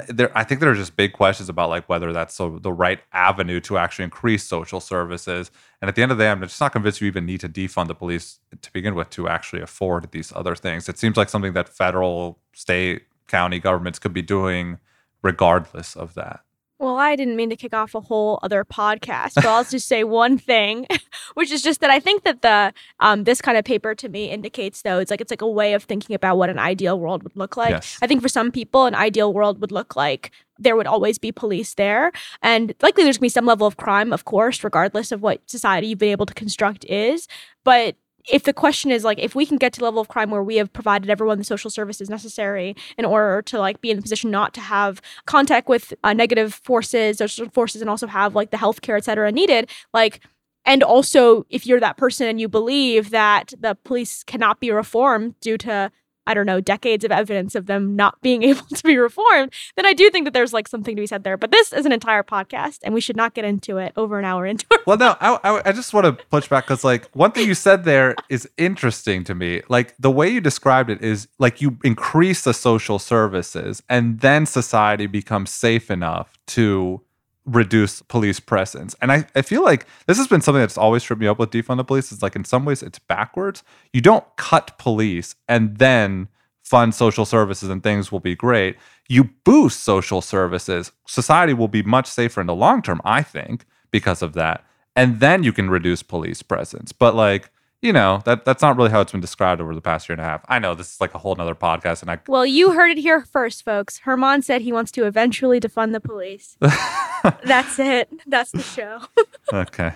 there. I think there are just big questions about like whether that's so, the right avenue to actually increase social services. And at the end of the day, I'm just not convinced you even need to defund the police to begin with to actually afford these other things. It seems like something that federal, state, county governments could be doing regardless of that. Well, I didn't mean to kick off a whole other podcast, but I'll just say one thing, which is just that I think that the um, this kind of paper to me indicates, though, it's like it's like a way of thinking about what an ideal world would look like. Yes. I think for some people, an ideal world would look like there would always be police there. And likely there's going to be some level of crime, of course, regardless of what society you've been able to construct is. But if the question is, like, if we can get to the level of crime where we have provided everyone the social services necessary in order to, like, be in the position not to have contact with uh, negative forces, social forces, and also have, like, the healthcare, et cetera, needed, like, and also if you're that person and you believe that the police cannot be reformed due to, I don't know, decades of evidence of them not being able to be reformed, then I do think that there's like something to be said there. But this is an entire podcast and we should not get into it over an hour into it. Well, no, I, I just want to push back because like one thing you said there is interesting to me. Like the way you described it is like you increase the social services and then society becomes safe enough to reduce police presence. And I, I feel like this has been something that's always tripped me up with defund the police. It's like in some ways it's backwards. You don't cut police and then fund social services and things will be great. You boost social services. Society will be much safer in the long term, I think, because of that. And then you can reduce police presence. But like, you know, that that's not really how it's been described over the past year and a half. I know this is like a whole nother podcast. and I Well, you heard it here first, folks. Herman said he wants to eventually defund the police. That's it. That's the show. Okay.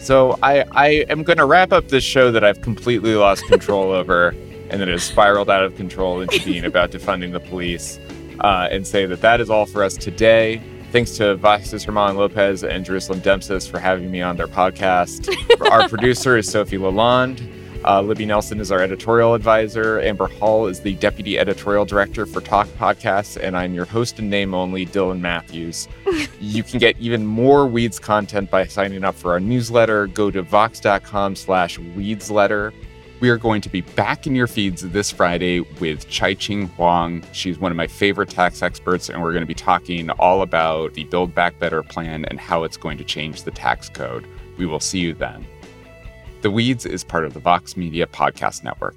So I, I am going to wrap up this show that I've completely lost control over and that has spiraled out of control into being about defunding the police uh, and say that that is all for us today. Thanks to Vox's Herman Lopez and Jerusalem Demsas for having me on their podcast. Our producer is Sophie Lalonde. Uh, Libby Nelson is our editorial advisor. Amber Hall is the deputy editorial director for Talk Podcasts. And I'm your host and name only, Dylan Matthews. You can get even more Weeds content by signing up for our newsletter. Go to vox.com slash weedsletter. We are going to be back in your feeds this Friday with Chai-Ching Huang. She's one of my favorite tax experts, and we're going to be talking all about the Build Back Better plan and how it's going to change the tax code. We will see you then. The Weeds is part of the Vox Media Podcast Network.